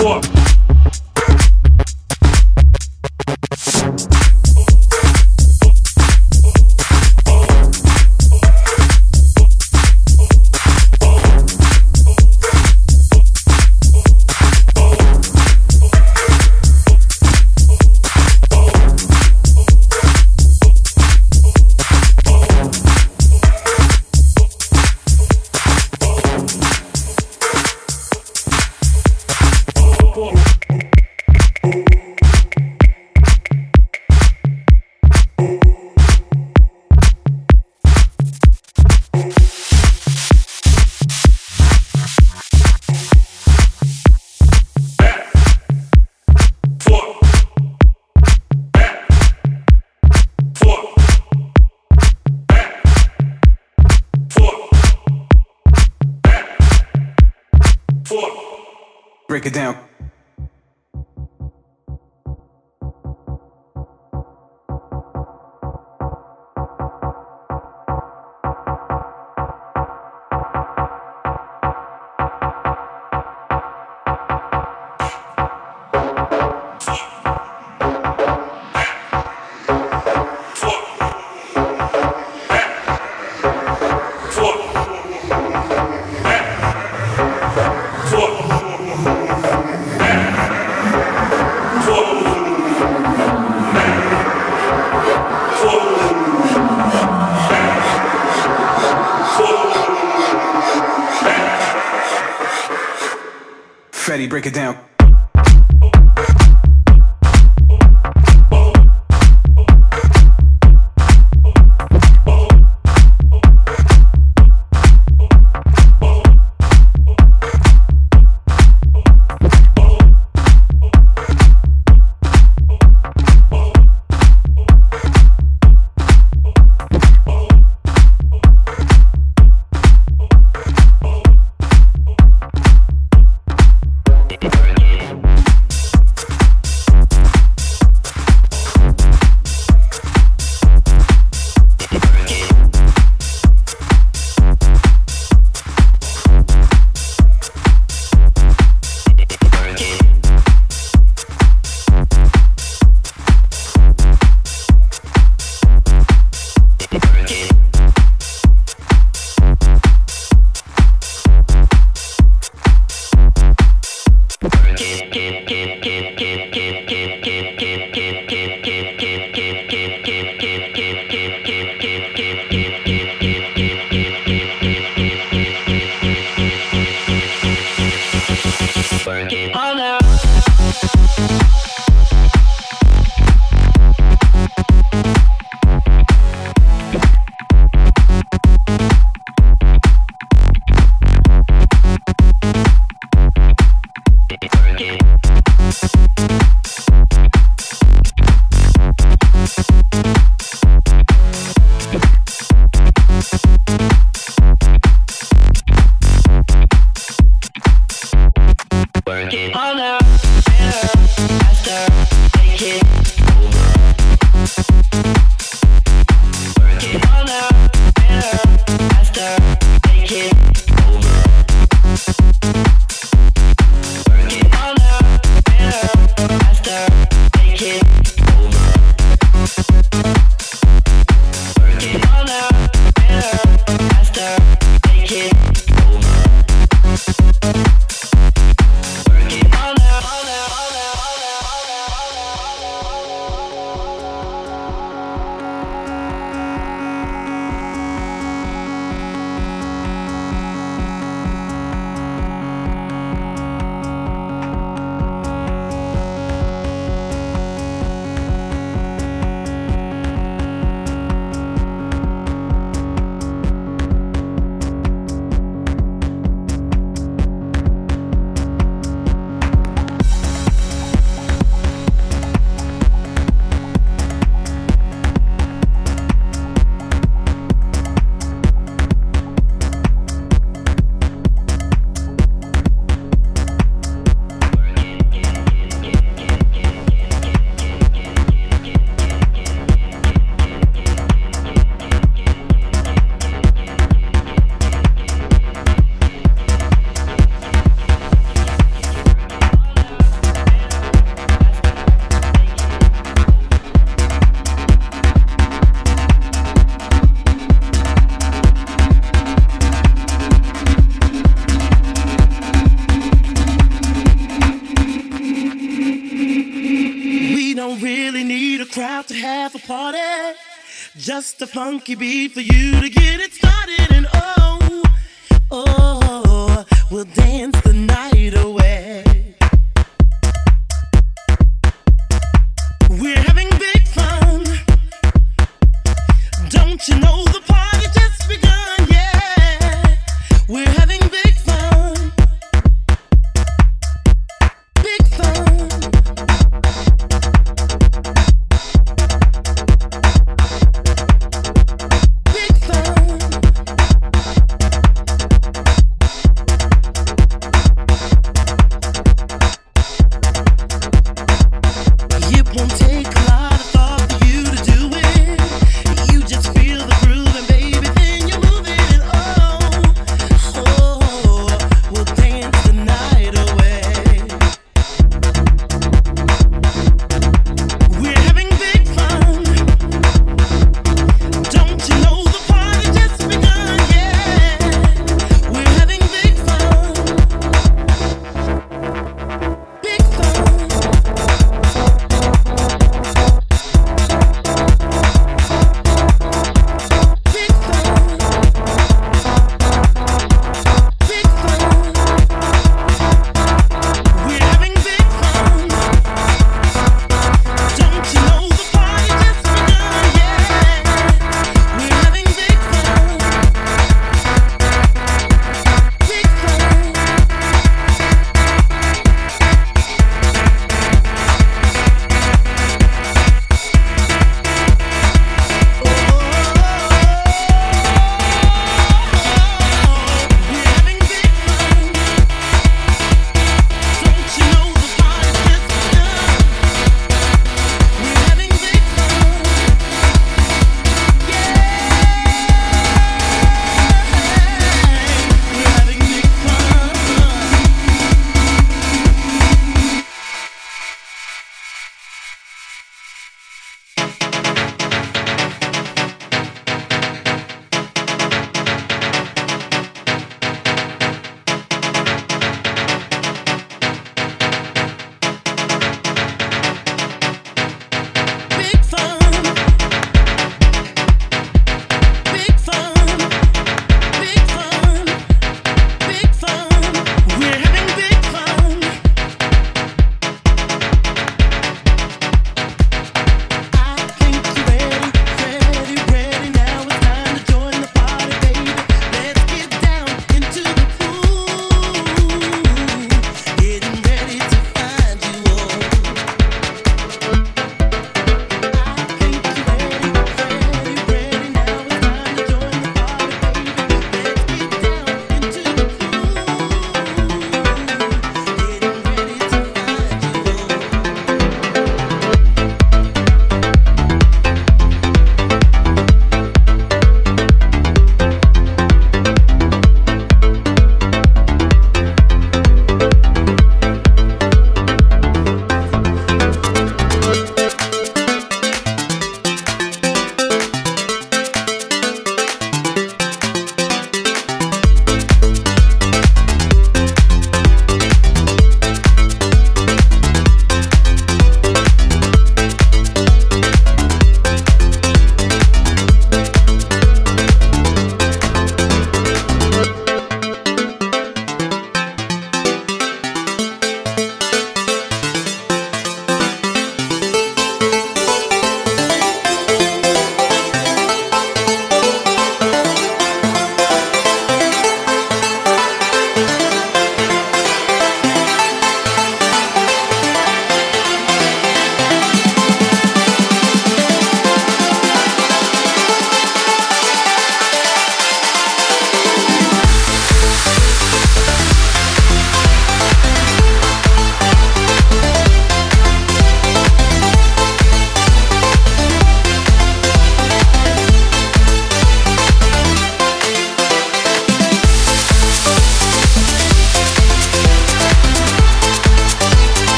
What? Break it down. Freddie, break it down. Work it all out. about to have a party. Just a funky beat for you to get it started. And oh, oh, we'll dance the night away. We're having big fun. Don't you know the party just begun? Yeah, we're having big fun. Big fun. Big fun.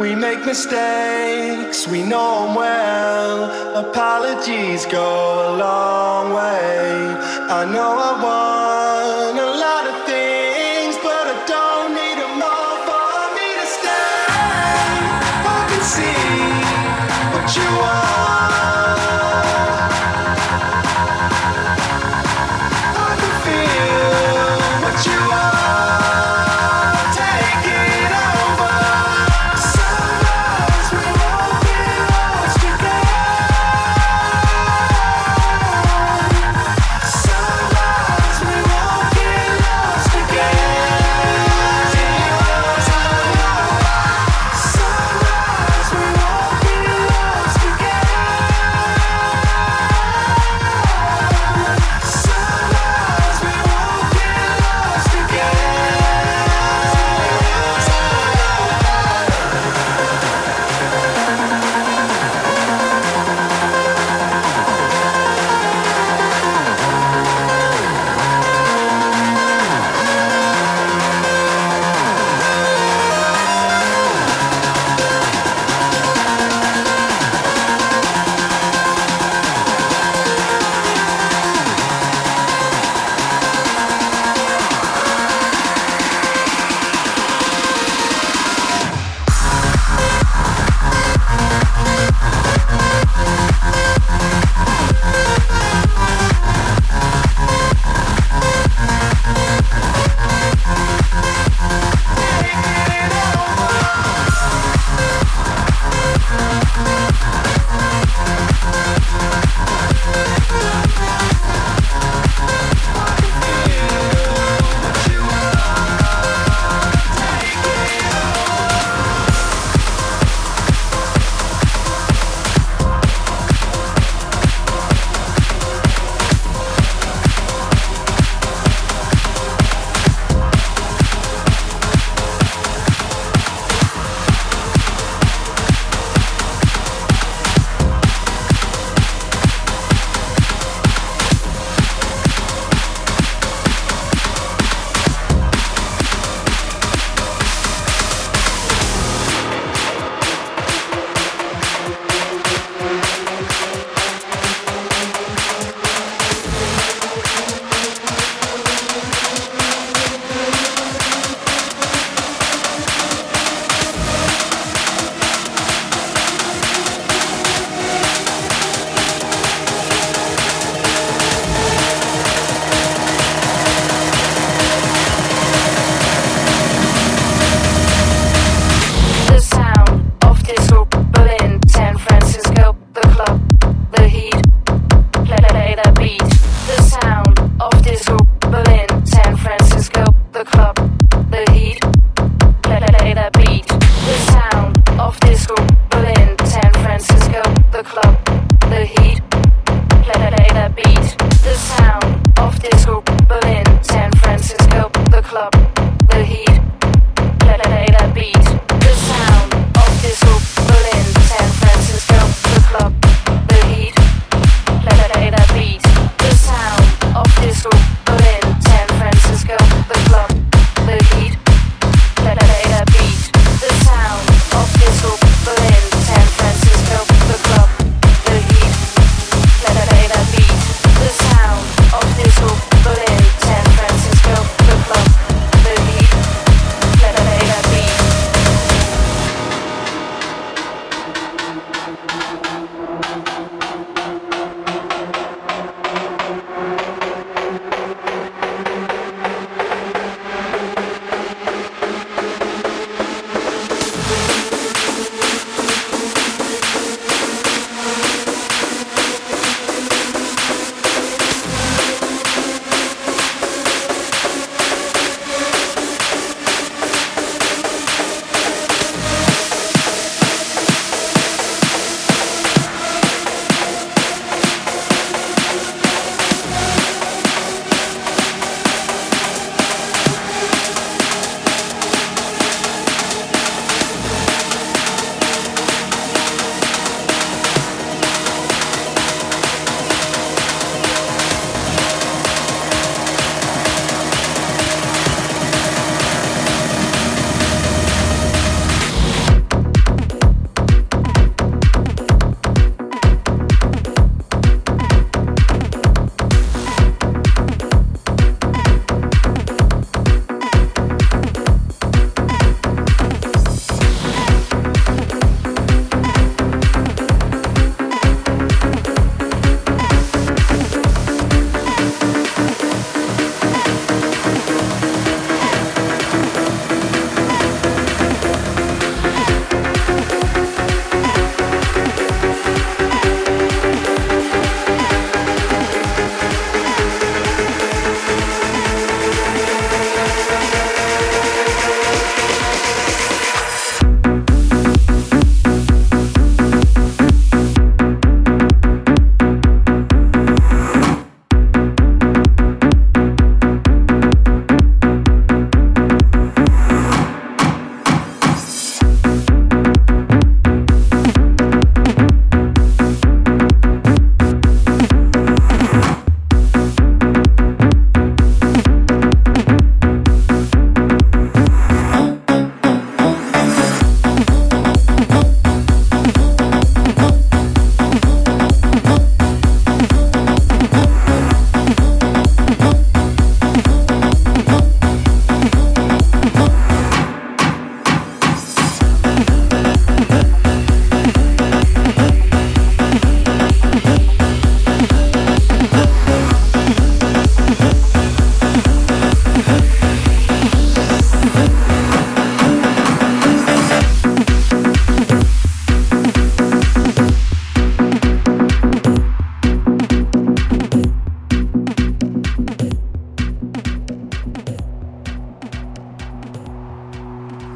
We make mistakes, we know them well. Apologies go a long way. I know I won a lot of things, but I don't need them all for me to stay. I can see what you are. I can feel what you are. Together.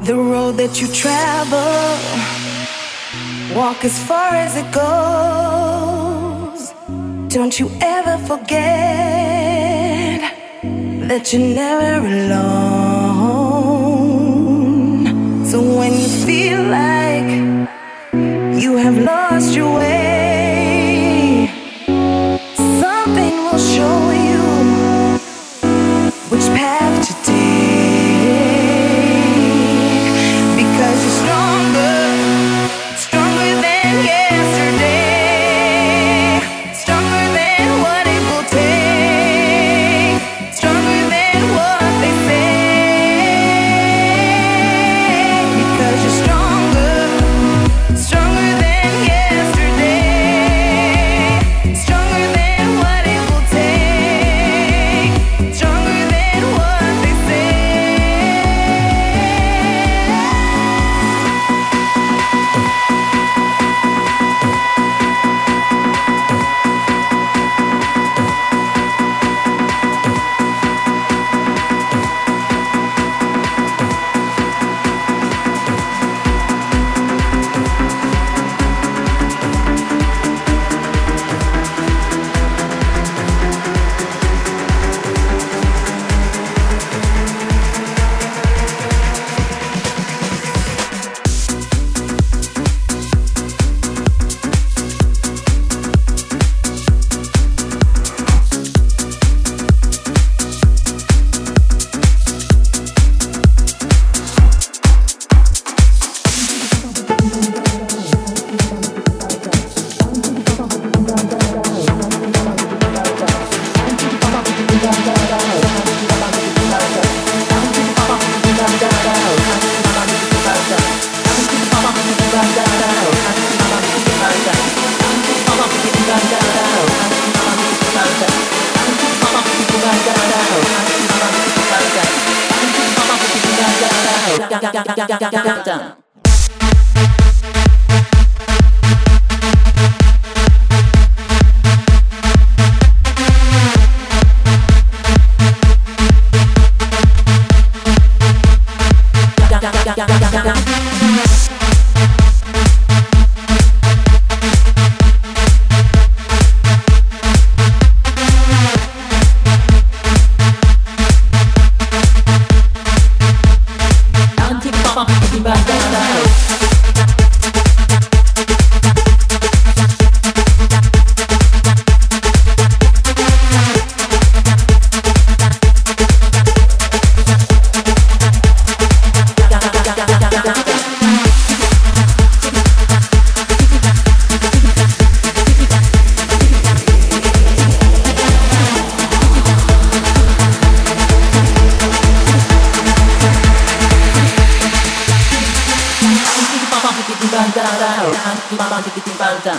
The road that you travel, walk as far as it goes. Don't you ever forget that you're never alone. So when you feel like you have lost your way, something will show you which path to take. Because you're stronger, stronger than yesterday, stronger than what it will take, stronger than what they say. Because you're stronger, stronger than yesterday, stronger than what it will take, stronger than what they say. Da da da.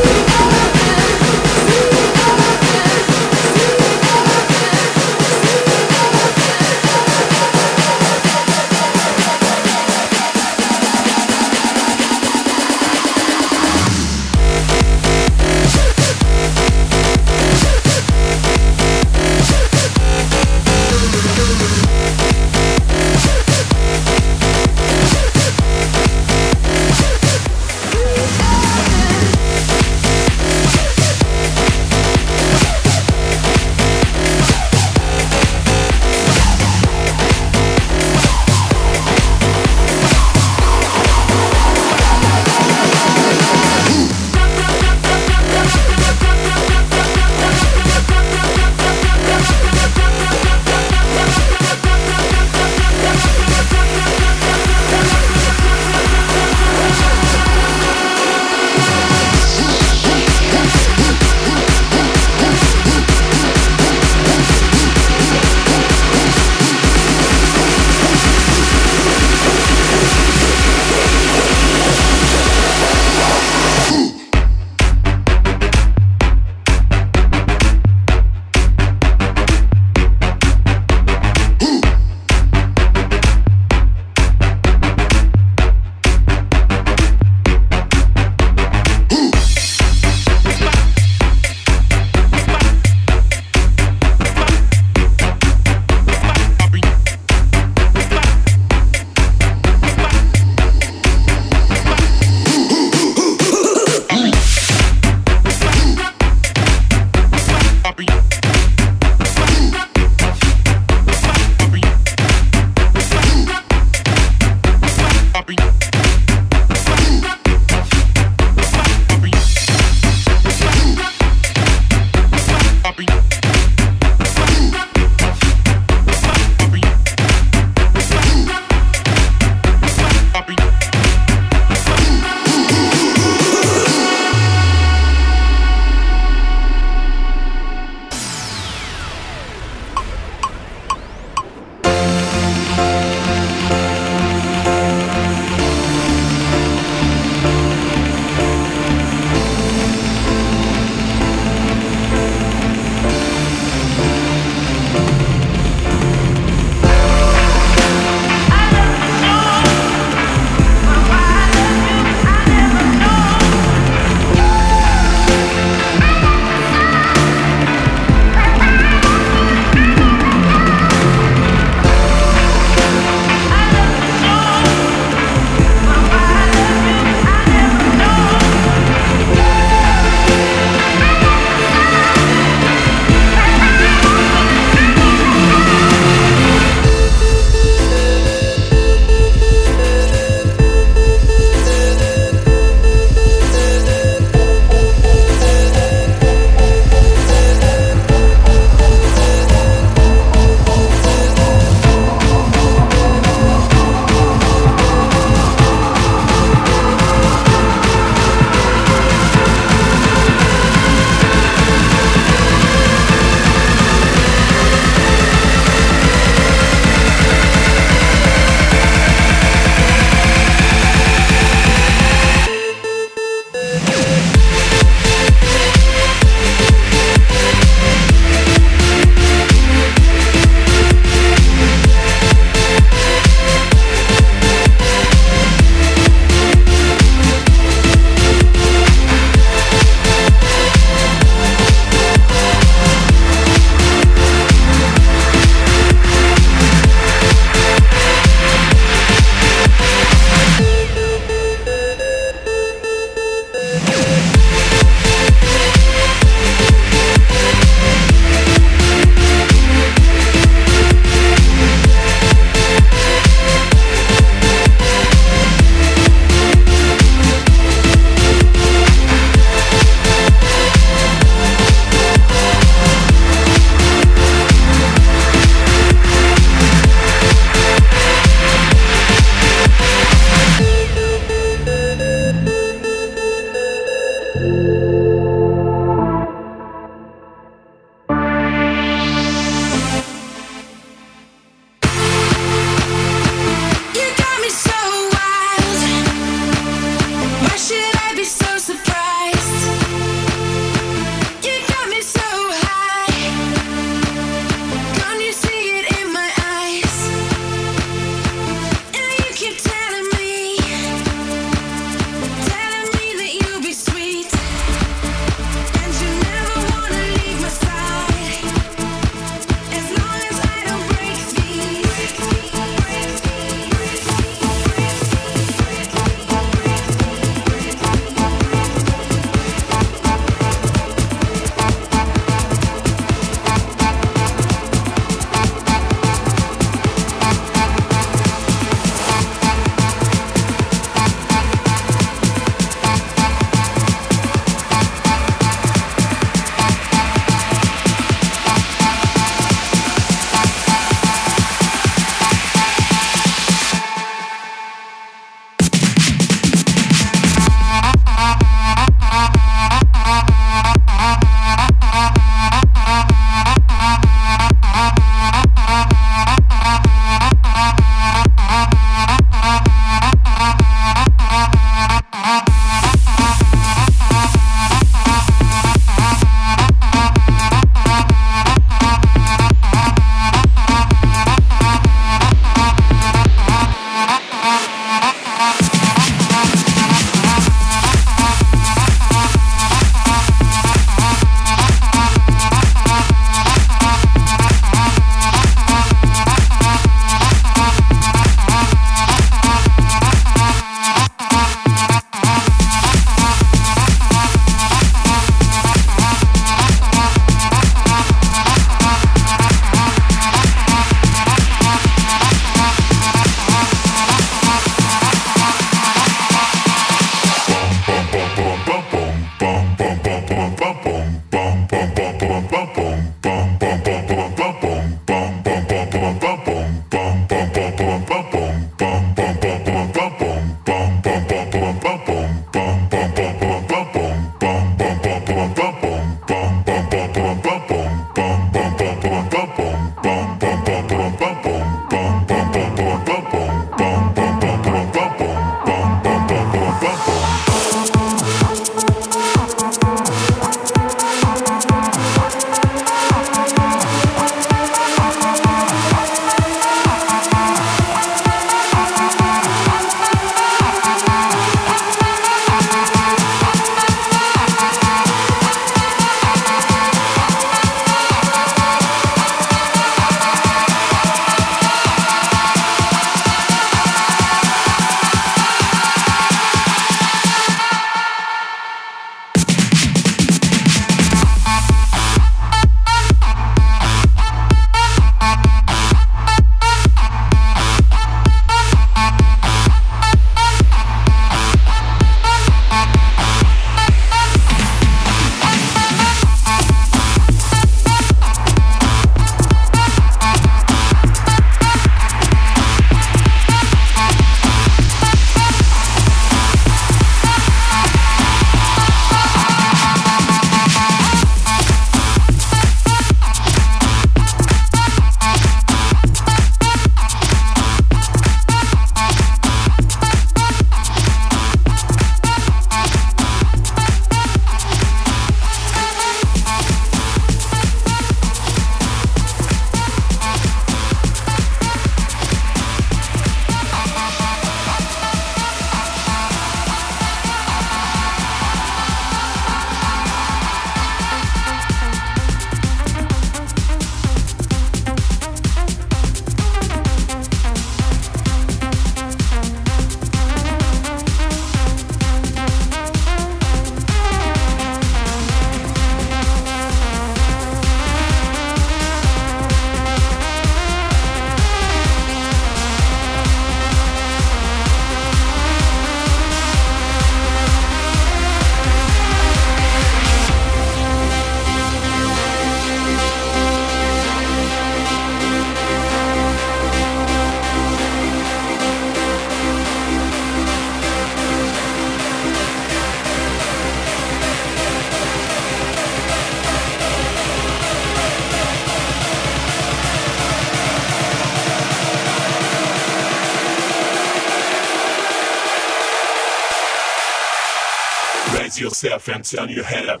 Dance yourself and turn your head up.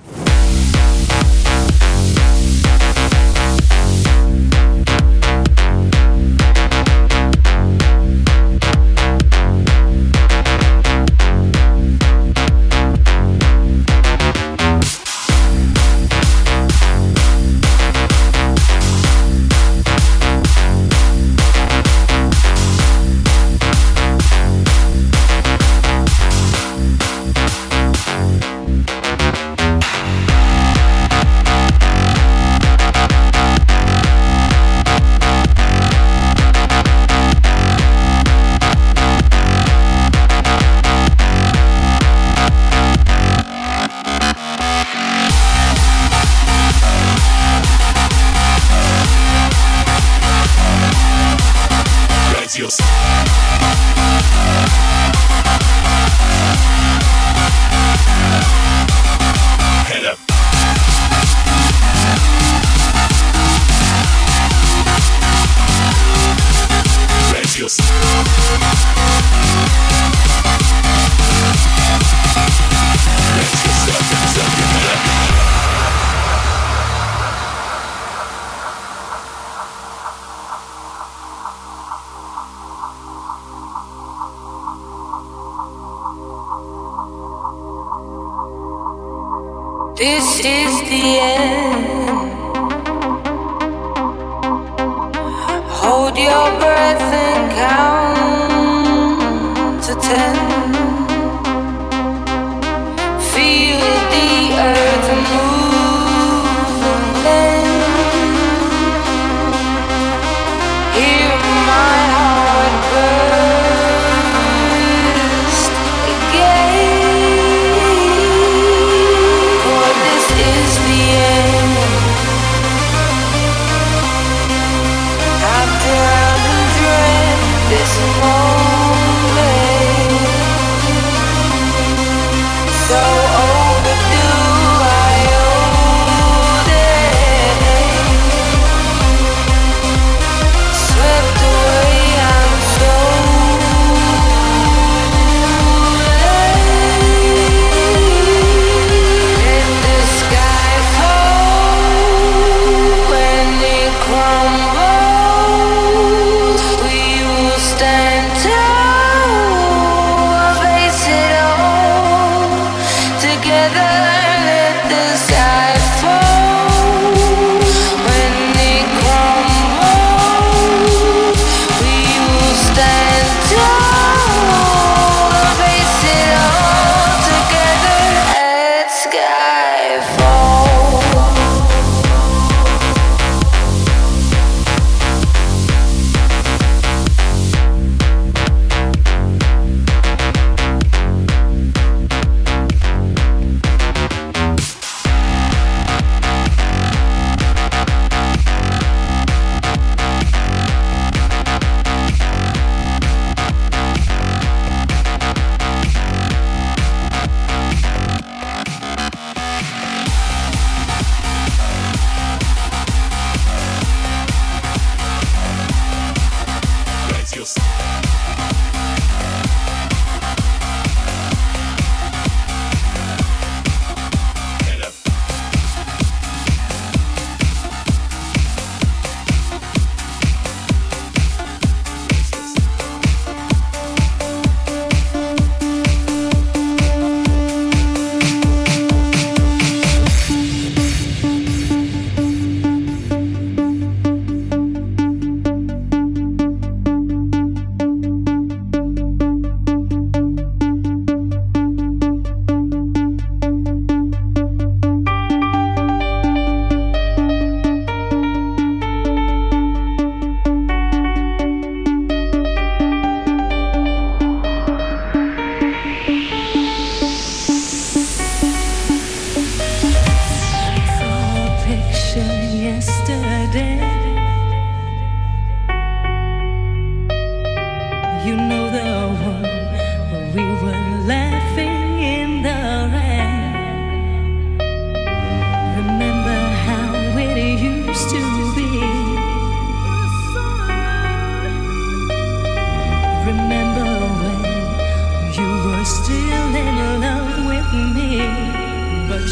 This is the end. Hold your breath and count to 10. Feel the earth move and bend. Hear my heart burst again. For this is the end. After all the dread, this moment, so sweat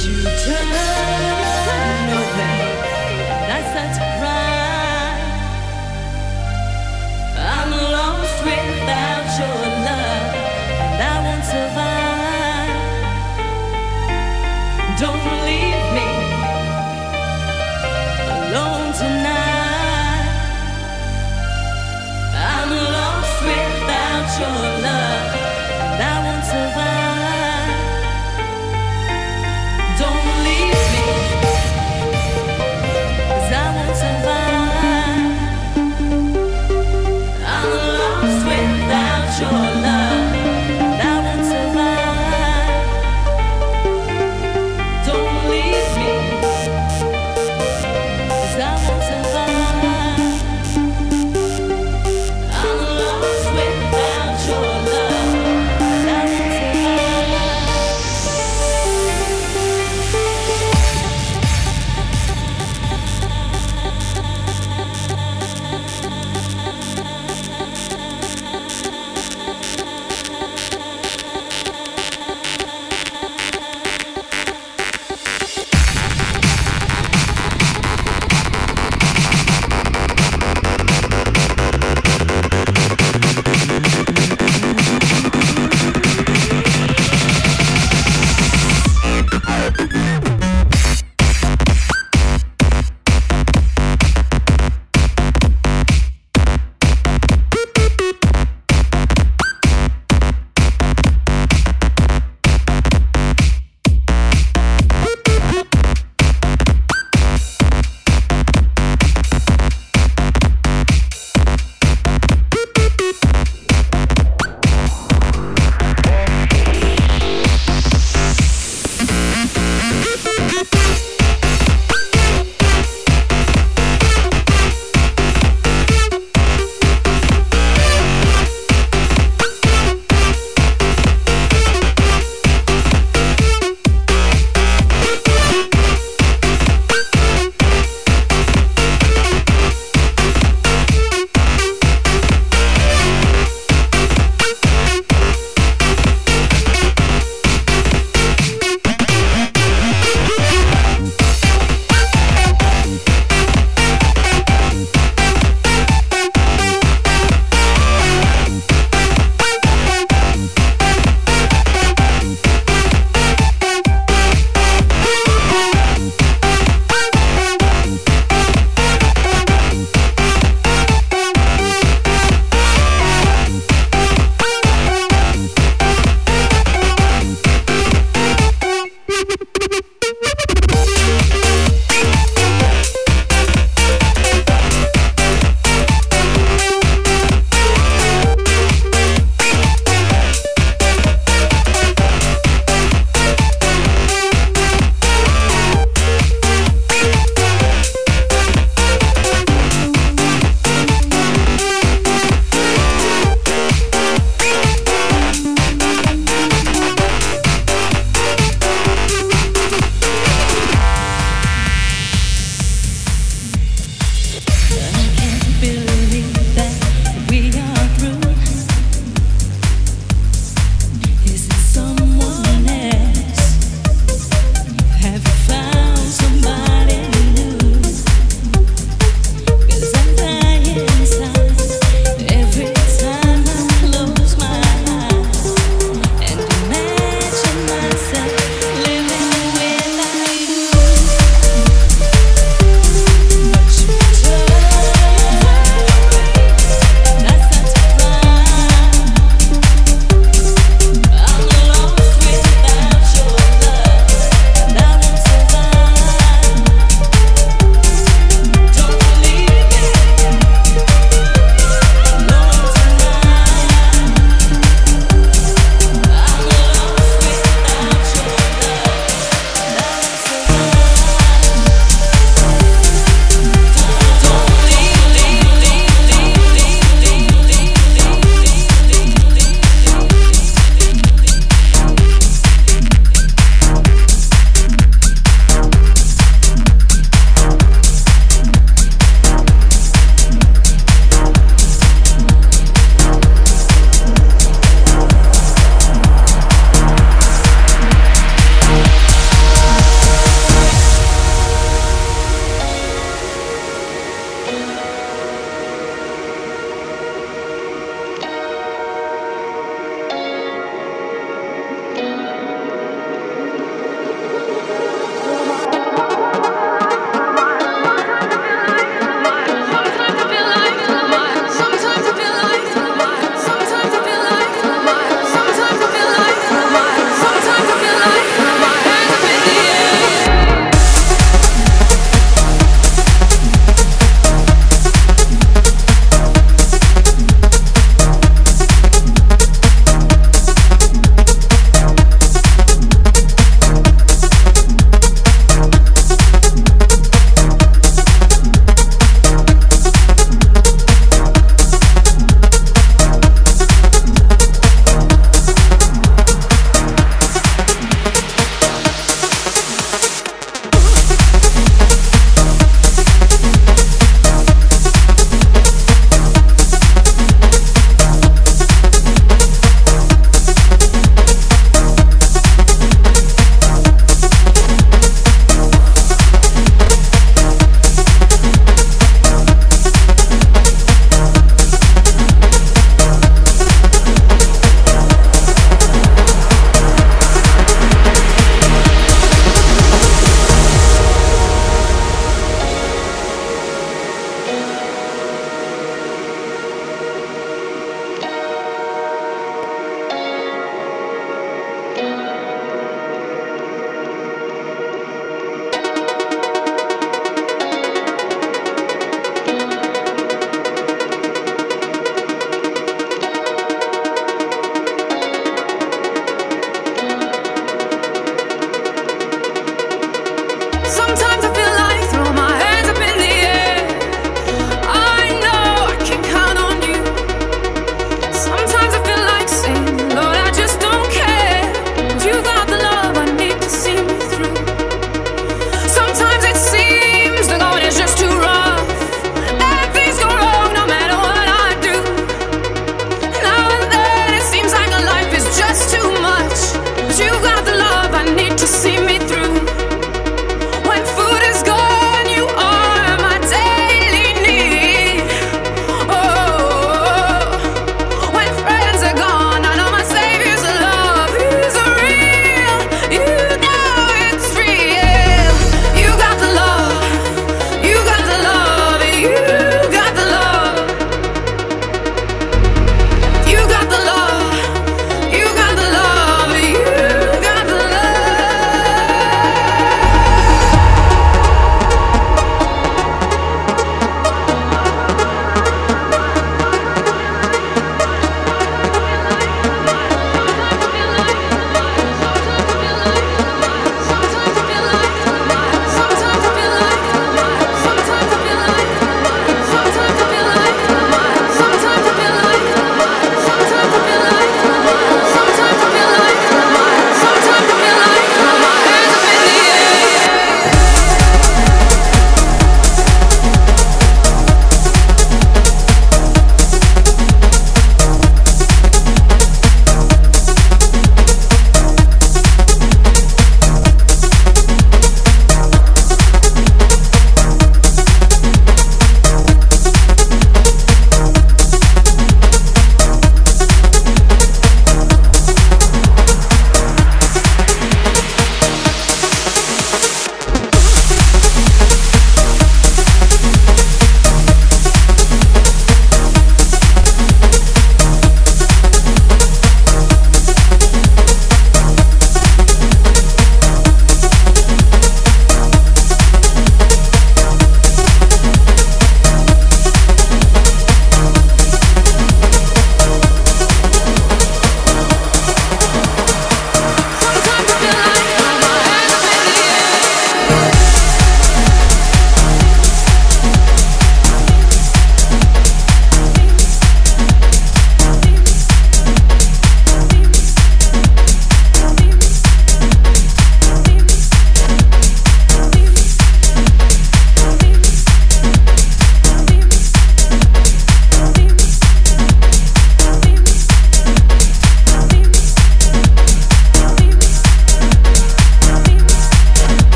you turn